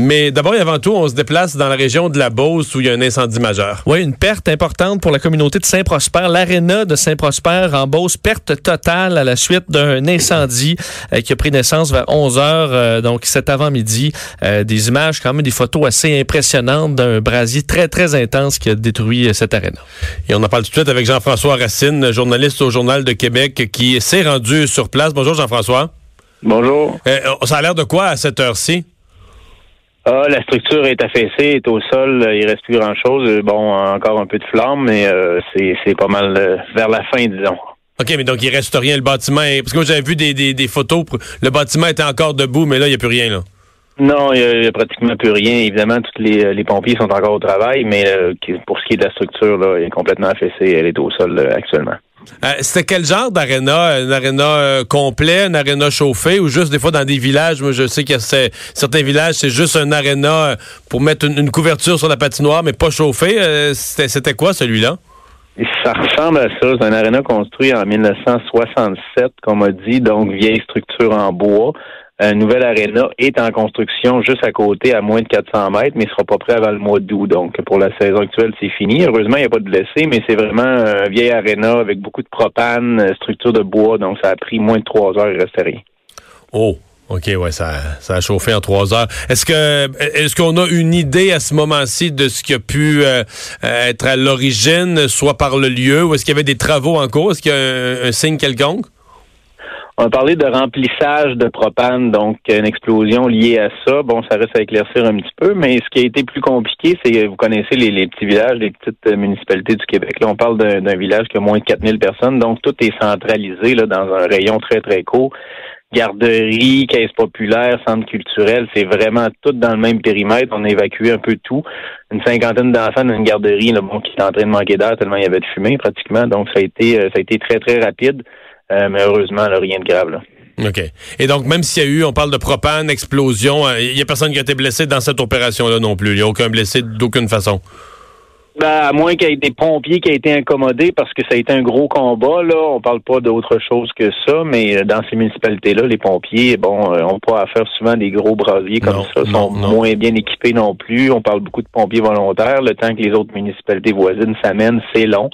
Mais d'abord et avant tout, on se déplace dans la région de la Beauce où il y a un incendie majeur. Oui, une perte importante pour la communauté de Saint-Prosper. L'aréna de Saint-Prosper en Beauce, perte totale à la suite d'un incendie qui a pris naissance vers 11h, donc cet avant-midi. Des images, quand même des photos assez impressionnantes d'un brasier très, très intense qui a détruit cette aréna. Et on en parle tout de suite avec Jean-François Racine, journaliste au Journal de Québec qui s'est rendu sur place. Bonjour Jean-François. Bonjour. Ça a l'air de quoi à cette heure-ci? Ah, la structure est affaissée, est au sol, il reste plus grand-chose. Bon, encore un peu de flamme, mais c'est pas mal vers la fin, disons. OK, mais donc il reste rien, le bâtiment est... Parce que moi, j'avais vu des photos, le bâtiment était encore debout, mais là, il n'y a plus rien, là. Non, il n'y a pratiquement plus rien. Évidemment, tous les pompiers sont encore au travail, mais pour ce qui est de la structure, là, elle est complètement affaissée, elle est au sol là, actuellement. C'était quel genre d'aréna? Une aréna complète, une aréna chauffée ou juste des fois dans des villages? Moi, je sais qu'il y a certains villages, c'est juste une aréna pour mettre une couverture sur la patinoire, mais pas chauffée. C'était quoi, celui-là? Ça ressemble à ça. C'est un aréna construit en 1967, comme on dit, donc vieille structure en bois. Une nouvelle aréna est en construction juste à côté, à moins de 400 mètres, mais ne sera pas prêt avant le mois d'août. Donc, pour la saison actuelle, c'est fini. Heureusement, il n'y a pas de blessés, mais c'est vraiment un vieil aréna avec beaucoup de propane, structure de bois. Donc, ça a pris moins de 3 heures, il restait rien. Oh, OK, ouais, ça a chauffé en 3 heures. Est-ce qu'on a une idée à ce moment-ci de ce qui a pu être à l'origine, soit par le lieu, ou est-ce qu'il y avait des travaux en cours? Est-ce qu'il y a un signe quelconque? On a parlé de remplissage de propane, donc une explosion liée à ça. Bon, ça reste à éclaircir un petit peu, mais ce qui a été plus compliqué, c'est, vous connaissez les petits villages, les petites municipalités du Québec. Là, on parle d'un village qui a moins de 4000 personnes, donc tout est centralisé là dans un rayon très, très court. Garderie, caisse populaire, centre culturel, c'est vraiment tout dans le même périmètre. On a évacué un peu tout. Une cinquantaine d'enfants dans une garderie là, bon, qui était en train de manquer d'air tellement il y avait de fumée pratiquement. Donc, ça a été très, très rapide. Mais heureusement, là, rien de grave, là. OK. Et donc, même s'il y a eu, on parle de propane, explosion, il n'y a personne qui a été blessé dans cette opération-là non plus. Il n'y a aucun blessé d'aucune façon. À moins qu'il y ait des pompiers qui aient été incommodés parce que ça a été un gros combat, là. On parle pas d'autre chose que ça, mais dans ces municipalités-là, les pompiers, bon, ont pas à faire souvent des gros brasiers comme ça. Ils sont moins bien équipés non plus. On parle beaucoup de pompiers volontaires. Le temps que les autres municipalités voisines s'amènent, c'est long.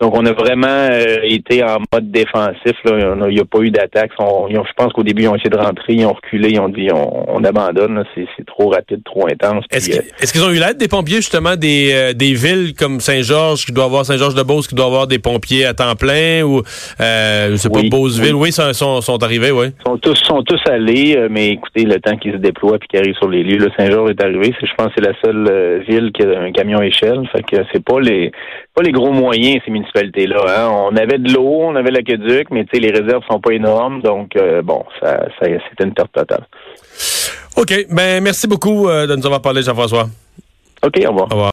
Donc, on a vraiment été en mode défensif. Là. Il n'y a pas eu d'attaque. Je pense qu'au début, ils ont essayé de rentrer, ils ont reculé, ils ont dit on abandonne. Là. C'est trop rapide, trop intense. Est-ce qu'ils ont eu l'aide des pompiers, justement, des villes comme Saint-Georges, qui doit avoir Saint-Georges-de-Beauce, qui doit avoir des pompiers à temps plein ou je sais pas, Beauceville? Oui, sont arrivés, oui. Ils sont tous allés, mais écoutez, le temps qu'ils se déploient puis qu'ils arrivent sur les lieux, là, Saint-Georges est arrivé. Je pense que c'est la seule ville qui a un camion échelle. Fait que c'est pas les gros moyens, ces municipalités-là. Hein? On avait de l'eau, on avait l'aqueduc, mais les réserves sont pas énormes, donc bon, ça c'était une perte totale. OK, ben merci beaucoup de nous avoir parlé, Jean-François. OK, au revoir. Au revoir.